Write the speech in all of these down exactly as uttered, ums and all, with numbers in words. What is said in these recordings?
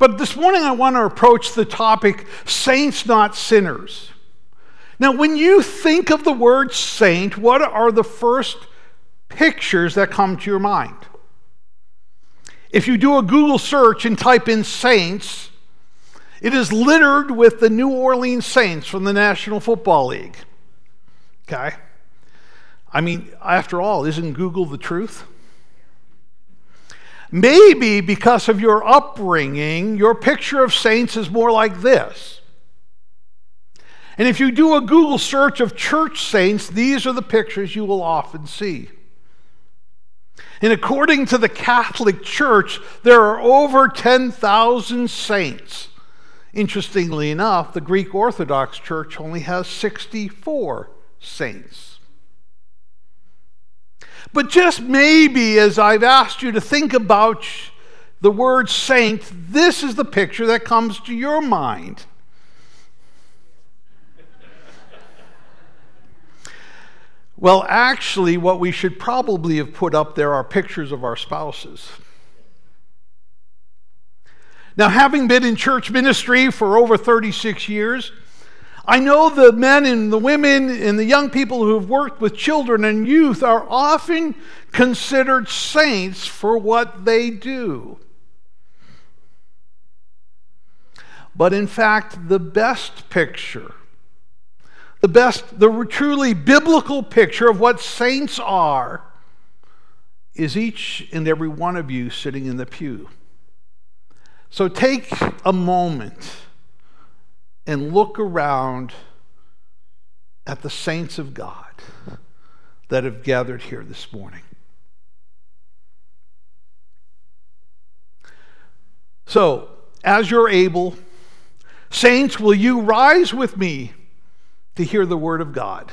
But this morning I want to approach the topic, Saints Not Sinners. Now, when you think of the word saint, what are the first pictures that come to your mind? If you do a Google search and type in saints, it is littered with the New Orleans Saints from the National Football League. Okay? I mean, after all, isn't Google the truth? Maybe because of your upbringing, your picture of saints is more like this. And if you do a Google search of church saints, these are the pictures you will often see. And according to the Catholic Church, there are over ten thousand saints. Interestingly enough, the Greek Orthodox Church only has sixty-four saints. But just maybe, as I've asked you to think about the word saint, this is the picture that comes to your mind. Well, actually, what we should probably have put up there are pictures of our spouses. Now, having been in church ministry for over thirty-six years, I know the men and the women and the young people who have worked with children and youth are often considered saints for what they do. But in fact, the best picture The best, the truly biblical picture of what saints are is each and every one of you sitting in the pew. So take a moment and look around at the saints of God that have gathered here this morning. So, as you're able, saints, will you rise with me to hear the word of God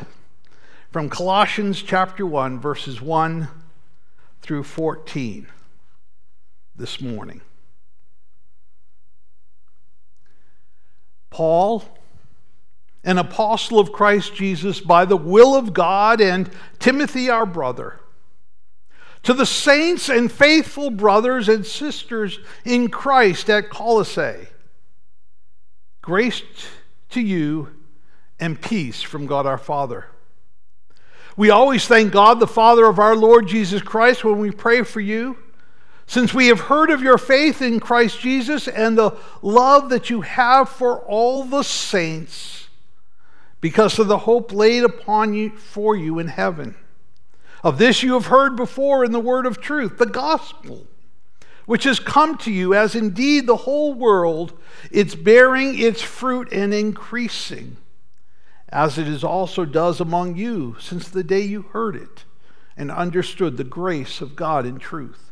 from Colossians chapter one, verses one through fourteen this morning. Paul, an apostle of Christ Jesus by the will of God, and Timothy our brother, to the saints and faithful brothers and sisters in Christ at Colossae, grace to you and peace from God our Father. We always thank God, the Father of our Lord Jesus Christ, when we pray for you, since we have heard of your faith in Christ Jesus and the love that you have for all the saints, because of the hope laid upon you for you in heaven. Of this you have heard before in the word of truth, the gospel, which has come to you, as indeed the whole world, it's bearing its fruit and increasing, as it is also does among you, since the day you heard it and understood the grace of God in truth.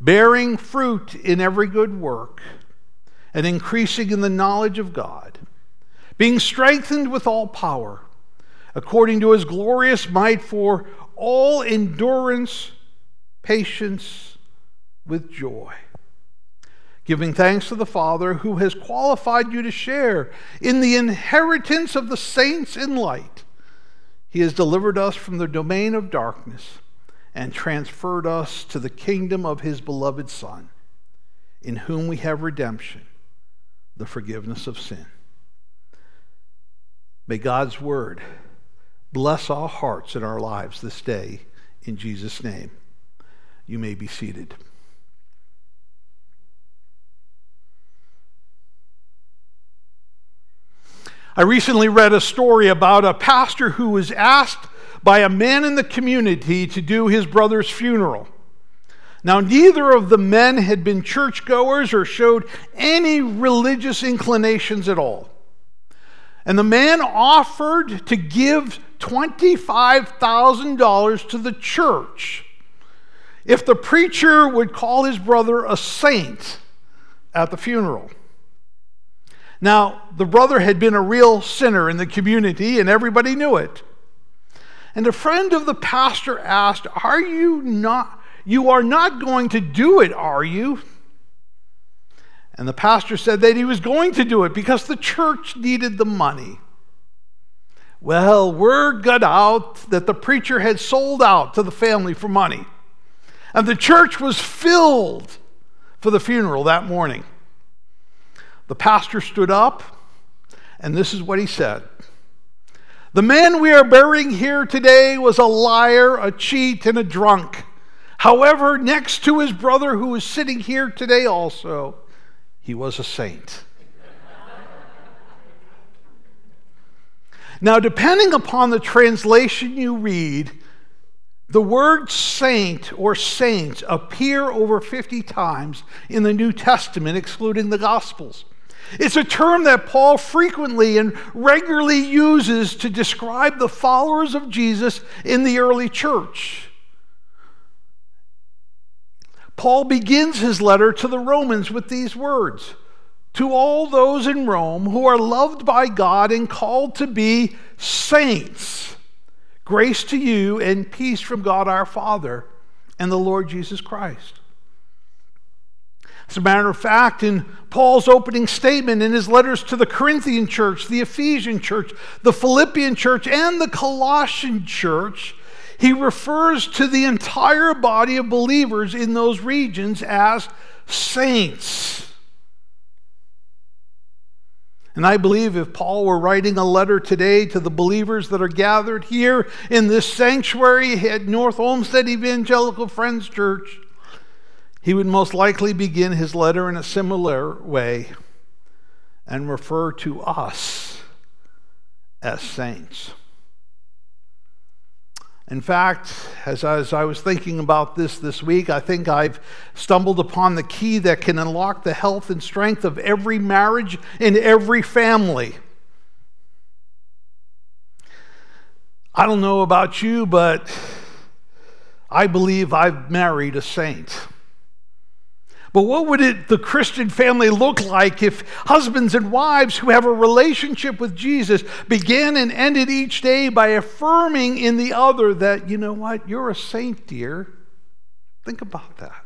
bearing fruit in every good work, and increasing in the knowledge of God, being strengthened with all power, according to his glorious might, for all endurance, patience, with joy, giving thanks to the Father who has qualified you to share in the inheritance of the saints in light. He has delivered us from the domain of darkness and transferred us to the kingdom of his beloved Son, in whom we have redemption, the forgiveness of sin. May God's word bless our hearts and our lives this day. In Jesus' name, you may be seated. I recently read a story about a pastor who was asked by a man in the community to do his brother's funeral. Now, neither of the men had been churchgoers or showed any religious inclinations at all. And the man offered to give twenty-five thousand dollars to the church if the preacher would call his brother a saint at the funeral. Now, the brother had been a real sinner in the community, and everybody knew it. And a friend of the pastor asked, "Are you not, you are not going to do it, are you?" And the pastor said that he was going to do it because the church needed the money. Well, word got out that the preacher had sold out to the family for money. And the church was filled for the funeral that morning. The pastor stood up, and this is what he said. "The man we are burying here today was a liar, a cheat, and a drunk. However, next to his brother who is sitting here today also, he was a saint." Now, depending upon the translation you read, the word saint or saints appear over fifty times in the New Testament, excluding the Gospels. It's a term that Paul frequently and regularly uses to describe the followers of Jesus in the early church. Paul begins his letter to the Romans with these words, "To all those in Rome who are loved by God and called to be saints, grace to you and peace from God our Father and the Lord Jesus Christ." As a matter of fact, in Paul's opening statement in his letters to the Corinthian church, the Ephesian church, the Philippian church, and the Colossian church, he refers to the entire body of believers in those regions as saints. And I believe if Paul were writing a letter today to the believers that are gathered here in this sanctuary at North Olmsted Evangelical Friends Church, he would most likely begin his letter in a similar way and refer to us as saints. In fact, as I, as I was thinking about this this week, I think I've stumbled upon the key that can unlock the health and strength of every marriage and every family. I don't know about you, but I believe I've married a saint. But what would it, the Christian family look like if husbands and wives who have a relationship with Jesus began and ended each day by affirming in the other that, you know what, you're a saint, dear. Think about that.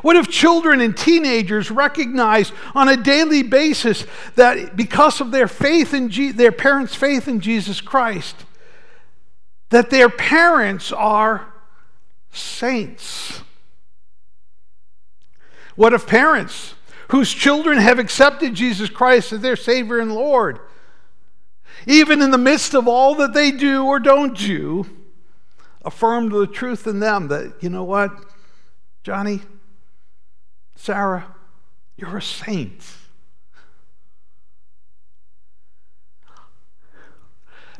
What if children and teenagers recognize on a daily basis that because of their faith in Je- their parents' faith in Jesus Christ, that their parents are saints? What if parents whose children have accepted Jesus Christ as their Savior and Lord, even in the midst of all that they do or don't do, affirmed the truth in them that, you know what, Johnny, Sarah, you're a saint?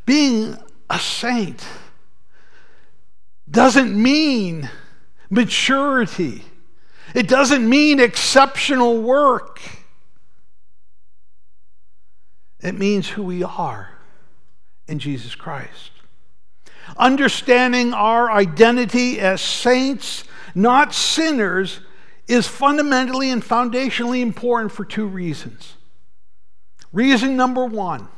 Being a saint doesn't mean maturity. It doesn't mean exceptional work. It means who we are in Jesus Christ. Understanding our identity as saints, not sinners, is fundamentally and foundationally important for two reasons. Reason number one,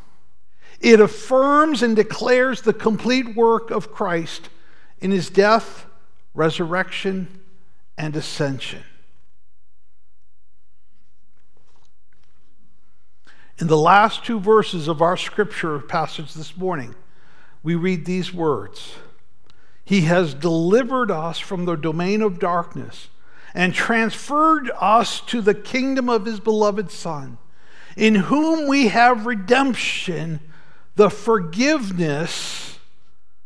it affirms and declares the complete work of Christ in his death, resurrection, and ascension. In the last two verses of our scripture passage this morning, we read these words, "He has delivered us from the domain of darkness and transferred us to the kingdom of his beloved Son, in whom we have redemption, the forgiveness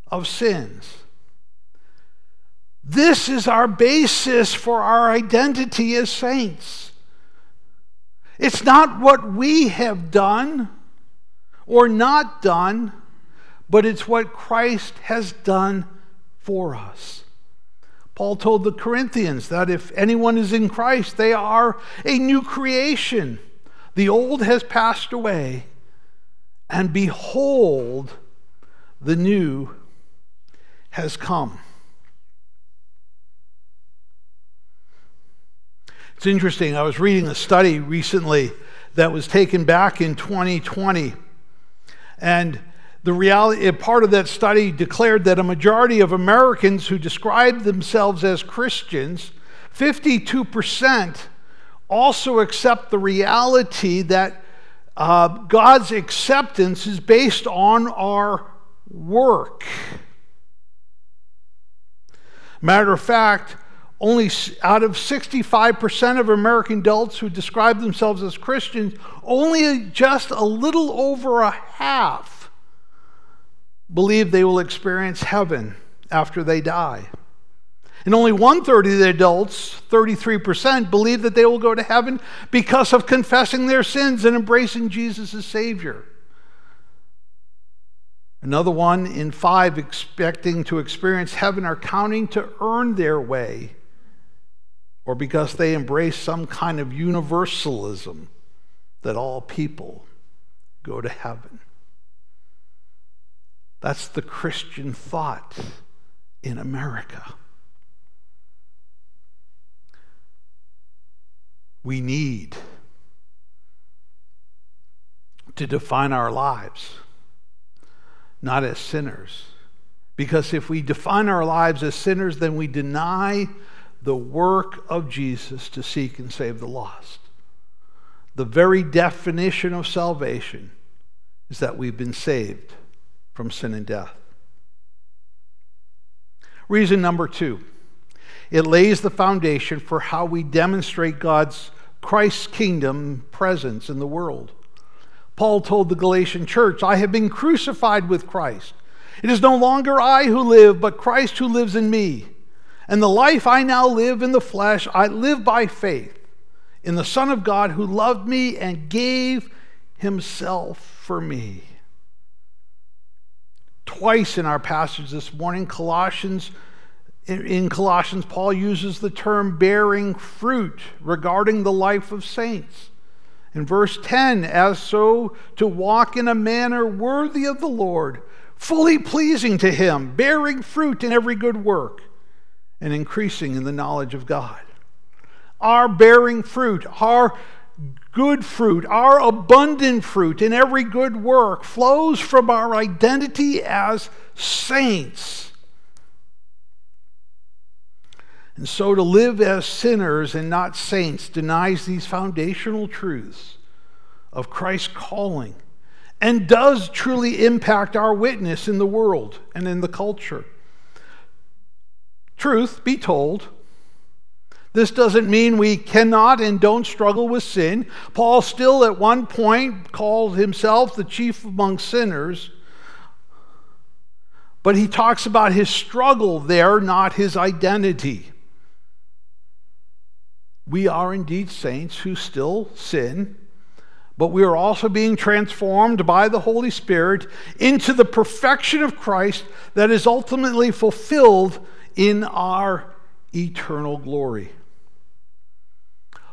of sins." This is our basis for our identity as saints. It's not what we have done or not done, but it's what Christ has done for us. Paul told the Corinthians that if anyone is in Christ, they are a new creation. The old has passed away, and behold, the new has come. It's interesting, I was reading a study recently that was taken back in twenty twenty. And the reality, part of that study declared that a majority of Americans who describe themselves as Christians, fifty-two percent, also accept the reality that uh, God's acceptance is based on our work. Matter of fact, only out of sixty-five percent of American adults who describe themselves as Christians, only just a little over a half believe they will experience heaven after they die. And only one-third of the adults, thirty-three percent, believe that they will go to heaven because of confessing their sins and embracing Jesus as Savior. Another one in five expecting to experience heaven are counting to earn their way, or because they embrace some kind of universalism that all people go to heaven. That's the Christian thought in America. We need to define our lives not as sinners, because if we define our lives as sinners, then we deny the work of Jesus to seek and save the lost. The very definition of salvation is that we've been saved from sin and death. Reason number two, it lays the foundation for how we demonstrate God's Christ's kingdom presence in the world. Paul told the Galatian church, I have been crucified with Christ. It is no longer I who live, but Christ who lives in me. And the life I now live in the flesh, I live by faith in the Son of God who loved me and gave himself for me. Twice in our passage this morning, Colossians, in Colossians, Paul uses the term bearing fruit regarding the life of saints. In verse ten, as so to walk in a manner worthy of the Lord, fully pleasing to him, bearing fruit in every good work, and increasing in the knowledge of God. Our bearing fruit, our good fruit, our abundant fruit in every good work flows from our identity as saints. And so to live as sinners and not saints denies these foundational truths of Christ's calling and does truly impact our witness in the world and in the culture. Truth be told, this doesn't mean we cannot and don't struggle with sin. Paul still at one point called himself the chief among sinners, but he talks about his struggle there, not his identity. We are indeed saints who still sin, but we are also being transformed by the Holy Spirit into the perfection of Christ that is ultimately fulfilled in our eternal glory.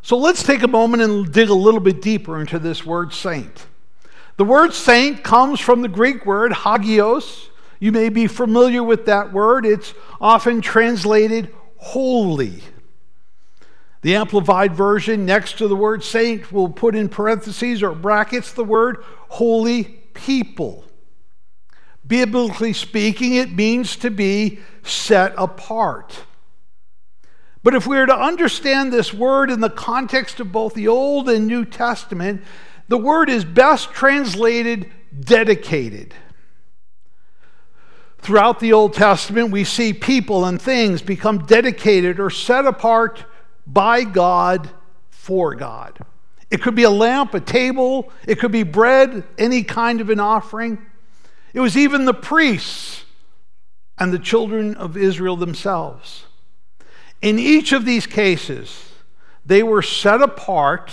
So let's take a moment and dig a little bit deeper into this word saint. The word saint comes from the Greek word hagios. You may be familiar with that word. It's often translated holy. The Amplified Version, next to the word saint, will put in parentheses or brackets the word holy people. Biblically speaking, it means to be set apart. But if we are to understand this word in the context of both the Old and New Testament, the word is best translated dedicated. Throughout the Old Testament, we see people and things become dedicated or set apart by God, for God. It could be a lamp, a table, it could be bread, any kind of an offering. It was even the priests and the children of Israel themselves. In each of these cases, they were set apart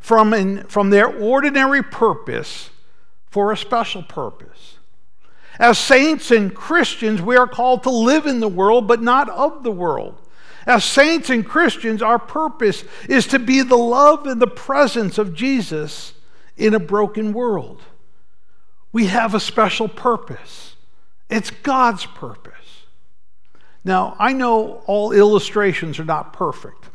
from, an, from their ordinary purpose for a special purpose. As saints and Christians, we are called to live in the world, but not of the world. As saints and Christians, our purpose is to be the love and the presence of Jesus in a broken world. We have a special purpose. It's God's purpose. Now, I know all illustrations are not perfect,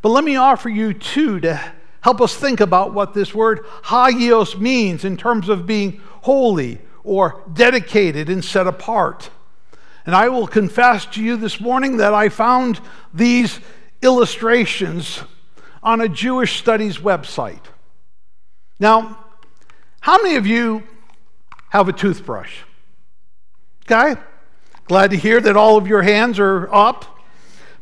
but let me offer you two to help us think about what this word hagios means in terms of being holy or dedicated and set apart. And I will confess to you this morning that I found these illustrations on a Jewish studies website. Now, how many of you have a toothbrush? Okay, glad to hear that all of your hands are up.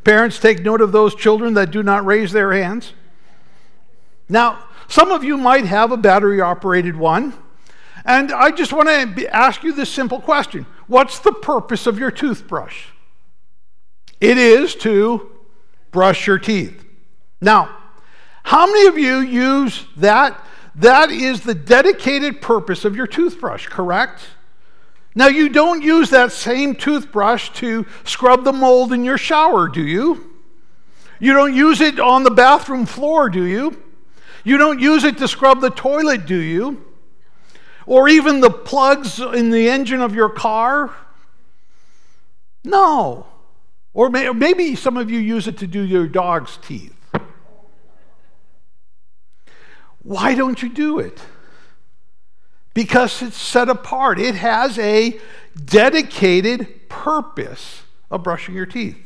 Parents, take note of those children that do not raise their hands. Now, some of you might have a battery-operated one, and I just want to ask you this simple question. What's the purpose of your toothbrush? It is to brush your teeth. Now, how many of you use that? That is the dedicated purpose of your toothbrush, correct? Now, you don't use that same toothbrush to scrub the mold in your shower, do you? You don't use it on the bathroom floor, do you? You don't use it to scrub the toilet, do you? Or even the plugs in the engine of your car? No. Or may, maybe some of you use it to do your dog's teeth. Why don't you do it? Because it's set apart. It has a dedicated purpose of brushing your teeth.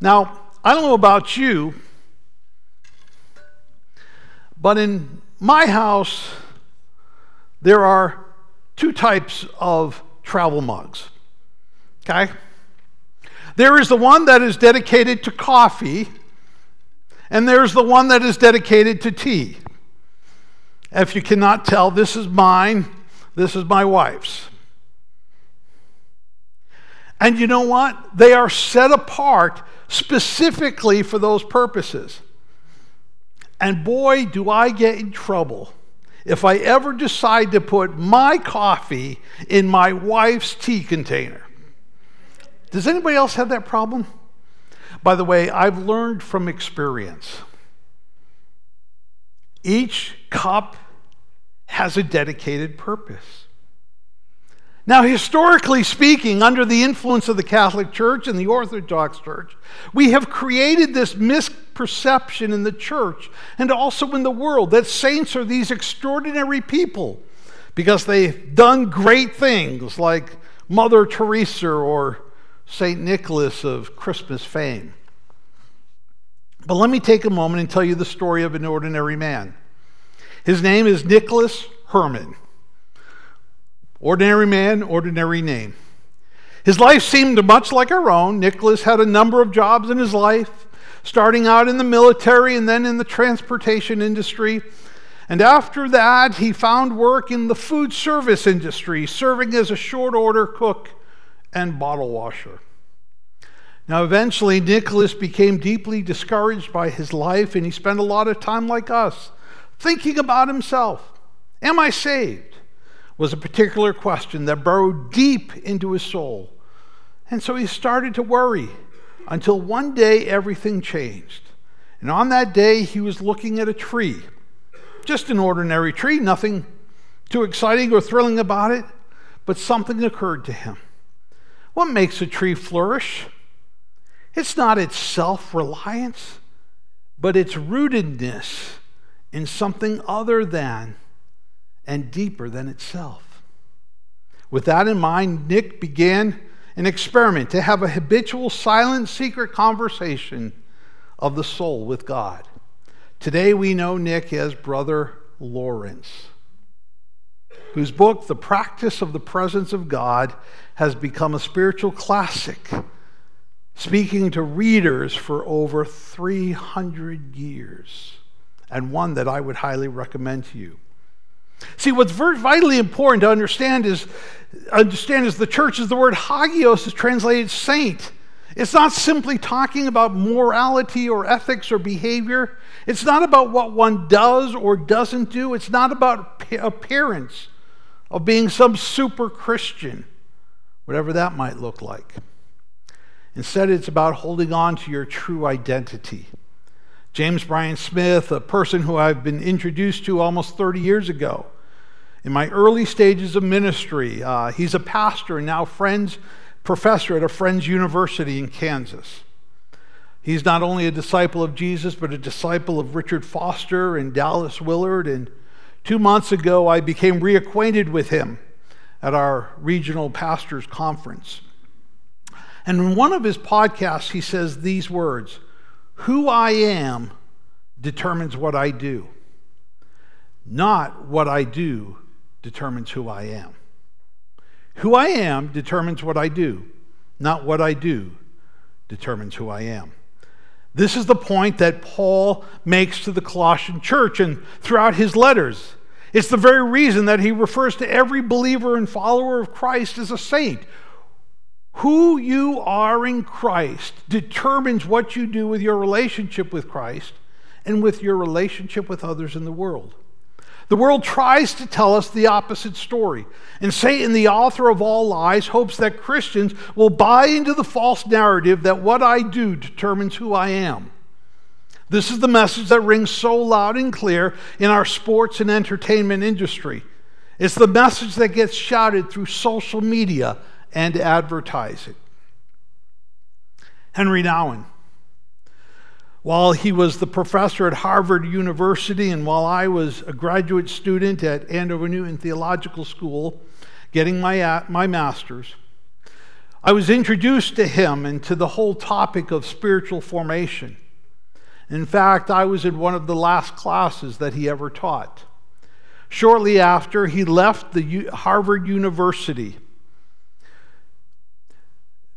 Now, I don't know about you, but in my house, there are two types of travel mugs, okay? There is the one that is dedicated to coffee, and there's the one that is dedicated to tea. If you cannot tell, this is mine, this is my wife's. And you know what? They are set apart specifically for those purposes. And boy, do I get in trouble if I ever decide to put my coffee in my wife's tea container. Does anybody else have that problem? By the way, I've learned from experience. Each cup has a dedicated purpose. Now, historically speaking, under the influence of the Catholic Church and the Orthodox Church, we have created this misperception in the church and also in the world that saints are these extraordinary people because they've done great things like Mother Teresa or Saint Nicholas of Christmas fame. But let me take a moment and tell you the story of an ordinary man. His name is Nicholas Herman. Ordinary man, ordinary name. His life seemed much like our own. Nicholas had a number of jobs in his life, starting out in the military and then in the transportation industry. And after that, he found work in the food service industry, serving as a short order cook and bottle washer. Now, eventually, Nicholas became deeply discouraged by his life, and he spent a lot of time like us, thinking about himself. Am I saved? Was a particular question that burrowed deep into his soul. And so he started to worry until one day everything changed. And on that day, he was looking at a tree, just an ordinary tree, nothing too exciting or thrilling about it, but something occurred to him. What makes a tree flourish? It's not its self-reliance, but its rootedness in something other than and deeper than itself. With that in mind, Nick began an experiment to have a habitual, silent, secret conversation of the soul with God. Today we know Nick as Brother Lawrence, whose book, The Practice of the Presence of God, has become a spiritual classic, speaking to readers for over three hundred years, and one that I would highly recommend to you. See, what's very vitally important to understand is, understand is the church is the word hagios is translated saint. It's not simply talking about morality or ethics or behavior. It's not about what one does or doesn't do. It's not about appearance of being some super Christian, whatever that might look like. Instead, it's about holding on to your true identity. James Bryan Smith, a person who I've been introduced to almost thirty years ago, in my early stages of ministry, uh, he's a pastor and now Friends professor at a Friends University in Kansas. He's not only a disciple of Jesus, but a disciple of Richard Foster and Dallas Willard. And two months ago, I became reacquainted with him at our regional pastors' conference. And in one of his podcasts, he says these words, "Who I am determines what I do. Not what I do determines who I am. Who I am determines what I do. Not what I do determines who I am." This is the point that Paul makes to the Colossian church and throughout his letters. It's the very reason that he refers to every believer and follower of Christ as a saint. Who you are in Christ determines what you do with your relationship with Christ and with your relationship with others in the world. The world tries to tell us the opposite story, and Satan, the author of all lies, hopes that Christians will buy into the false narrative that what I do determines who I am. This is the message that rings so loud and clear in our sports and entertainment industry. It's the message that gets shouted through social media and advertising. Henry Nowen, while he was the professor at Harvard University and while I was a graduate student at Andover Newton Theological School getting my, my master's, I was introduced to him and to the whole topic of spiritual formation. In fact, I was in one of the last classes that he ever taught. Shortly after, he left the Harvard University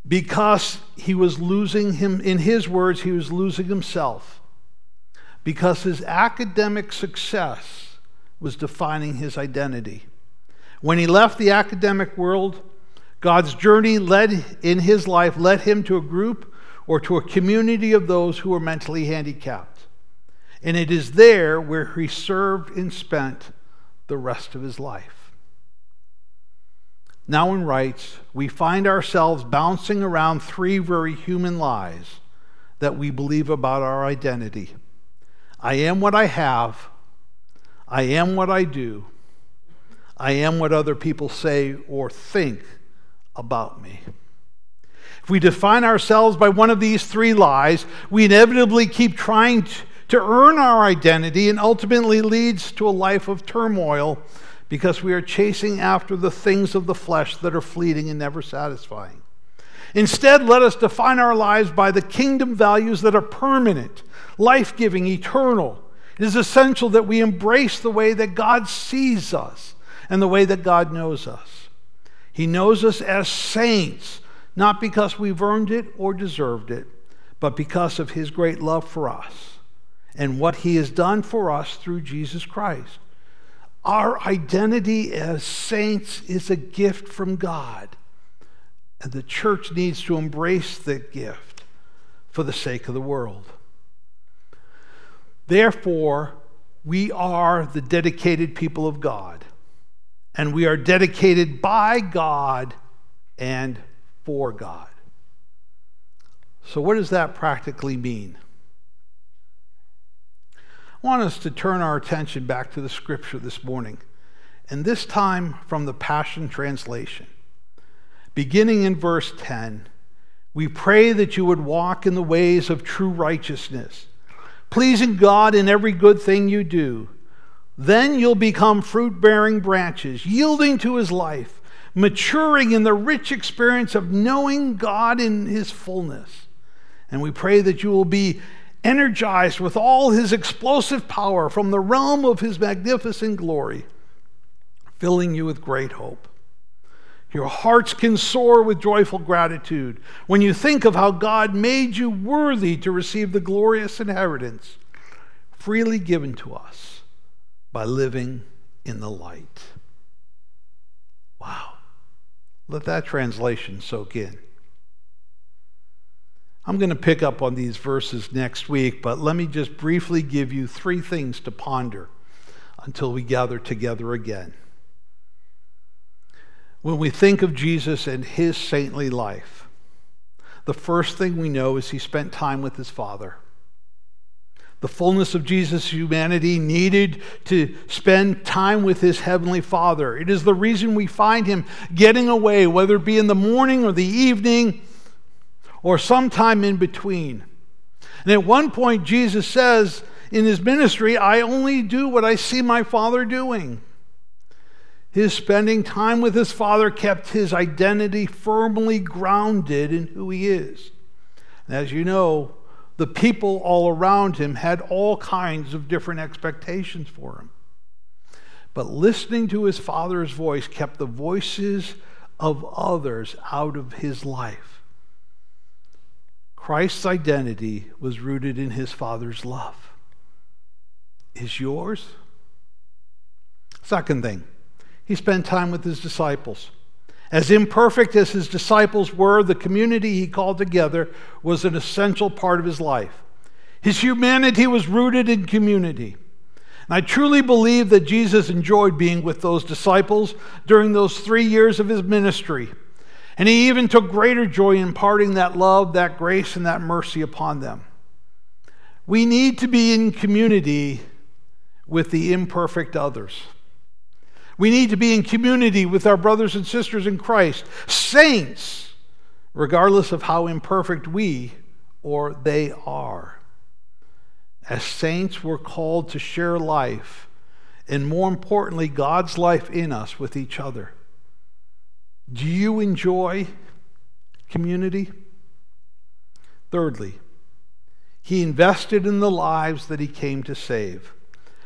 because he was losing him, in his words, he was losing himself, because his academic success was defining his identity. When he left the academic world, God's journey led in his life led him to a group or to a community of those who were mentally handicapped. And it is there where he served and spent the rest of his life. Nowen writes, "We find ourselves bouncing around three very human lies that we believe about our identity. I am what I have, I am what I do, I am what other people say or think about me." If we define ourselves by one of these three lies, we inevitably keep trying to earn our identity, and ultimately leads to a life of turmoil because we are chasing after the things of the flesh that are fleeting and never satisfying. Instead, let us define our lives by the kingdom values that are permanent, life-giving, eternal. It is essential that we embrace the way that God sees us and the way that God knows us. He knows us as saints, not because we've earned it or deserved it, but because of his great love for us and what he has done for us through Jesus Christ. Our identity as saints is a gift from God, and the church needs to embrace the gift for the sake of the world. Therefore, we are the dedicated people of God, and we are dedicated by God and for God. So what does that practically mean? I want us to turn our attention back to the scripture this morning, and this time from the Passion Translation. Beginning in verse ten, "We pray that you would walk in the ways of true righteousness, pleasing God in every good thing you do. Then you'll become fruit-bearing branches, yielding to his life, maturing in the rich experience of knowing God in his fullness. And we pray that you will be energized with all his explosive power from the realm of his magnificent glory, filling you with great hope. Your hearts can soar with joyful gratitude when you think of how God made you worthy to receive the glorious inheritance freely given to us by living in the light." Wow. Let that translation soak in. I'm going to pick up on these verses next week, but let me just briefly give you three things to ponder until we gather together again. When we think of Jesus and his saintly life, the first thing we know is he spent time with his Father. The fullness of Jesus' humanity needed to spend time with his heavenly Father. It is the reason we find him getting away, whether it be in the morning or the evening or sometime in between. And at one point, Jesus says in his ministry, I only do what I see my Father doing. His spending time with his Father kept his identity firmly grounded in who he is. And as you know, the people all around him had all kinds of different expectations for him. But listening to his Father's voice kept the voices of others out of his life. Christ's identity was rooted in his Father's love. Is yours? Second thing, he spent time with his disciples. As imperfect as his disciples were, the community he called together was an essential part of his life. His humanity was rooted in community. And I truly believe that Jesus enjoyed being with those disciples during those three years of his ministry. And he even took greater joy in imparting that love, that grace, and that mercy upon them. We need to be in community with the imperfect others. We need to be in community with our brothers and sisters in Christ, saints, regardless of how imperfect we or they are. As saints, we're called to share life, and more importantly, God's life in us with each other. Do you enjoy community? Thirdly, he invested in the lives that he came to save.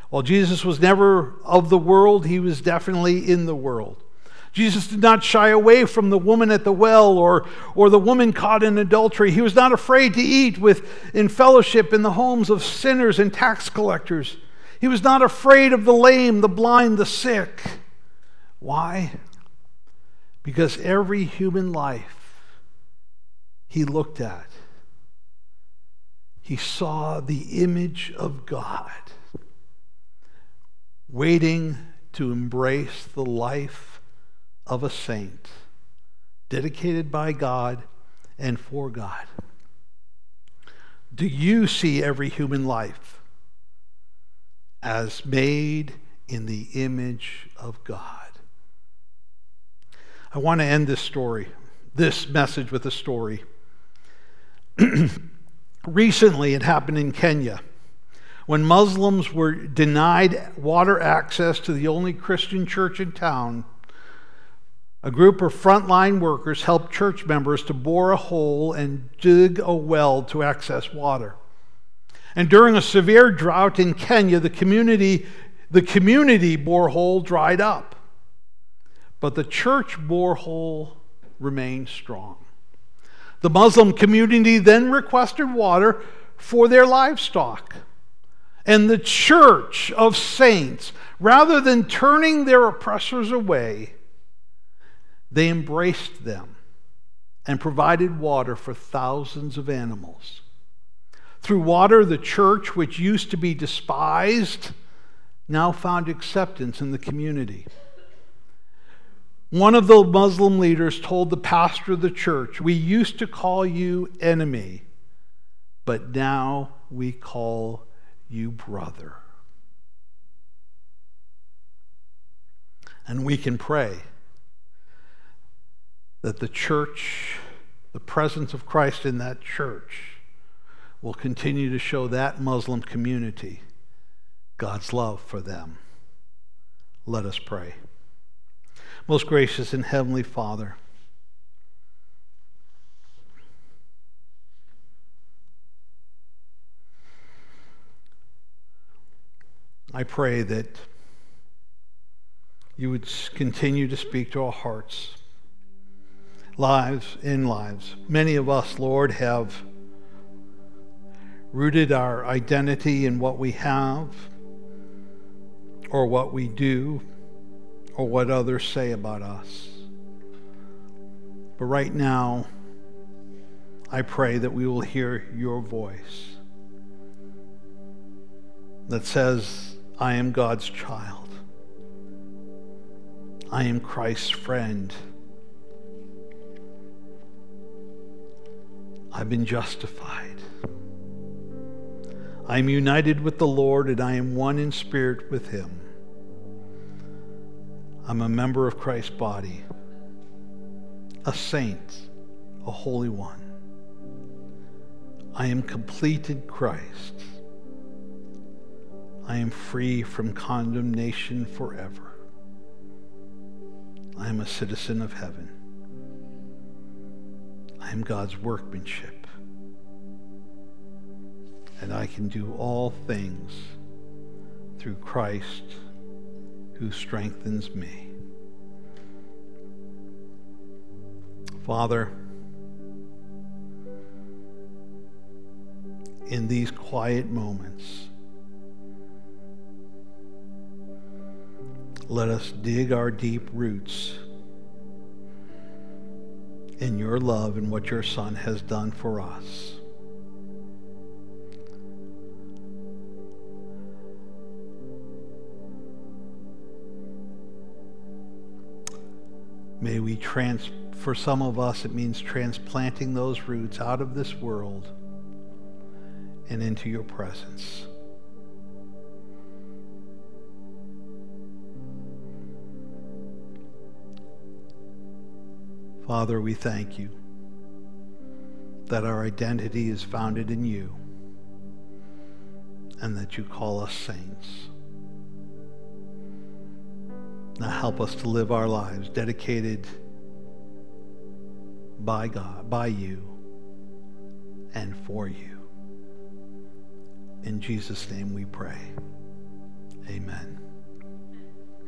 While Jesus was never of the world, he was definitely in the world. Jesus did not shy away from the woman at the well or, or the woman caught in adultery. He was not afraid to eat with in fellowship in the homes of sinners and tax collectors. He was not afraid of the lame, the blind, the sick. Why? Because every human life he looked at, he saw the image of God, waiting to embrace the life of a saint, dedicated by God and for God. Do you see every human life as made in the image of God? I want to end this story, this message with a story. Recently, it happened in Kenya, when Muslims were denied water access to the only Christian church in town. A group of frontline workers helped church members to bore a hole and dig a well to access water. And during a severe drought in Kenya, the community, the community borehole dried up, but the church borehole remained strong. The Muslim community then requested water for their livestock. And the church of saints, rather than turning their oppressors away, they embraced them and provided water for thousands of animals. Through water, the church, which used to be despised, now found acceptance in the community. One of the Muslim leaders told the pastor of the church, "We used to call you enemy, but now we call you brother." And we can pray that the church, the presence of Christ in that church, will continue to show that Muslim community God's love for them. Let us pray. Most gracious and heavenly Father, I pray that you would continue to speak to our hearts, lives in lives. Many of us, Lord, have rooted our identity in what we have or what we do or what others say about us. But right now, I pray that we will hear your voice that says, I am God's child. I am Christ's friend. I've been justified. I am united with the Lord, and I am one in spirit with him. I'm a member of Christ's body, a saint, a holy one. I am complete in Christ. I am free from condemnation forever. I am a citizen of heaven. I am God's workmanship. And I can do all things through Christ who strengthens me. Father, in these quiet moments, let us dig our deep roots in your love and what your Son has done for us. May we trans, for some of us, it means transplanting those roots out of this world and into your presence. Father, we thank you that our identity is founded in you and that you call us saints. Now help us to live our lives dedicated by God, by you, and for you. In Jesus' name we pray. Amen.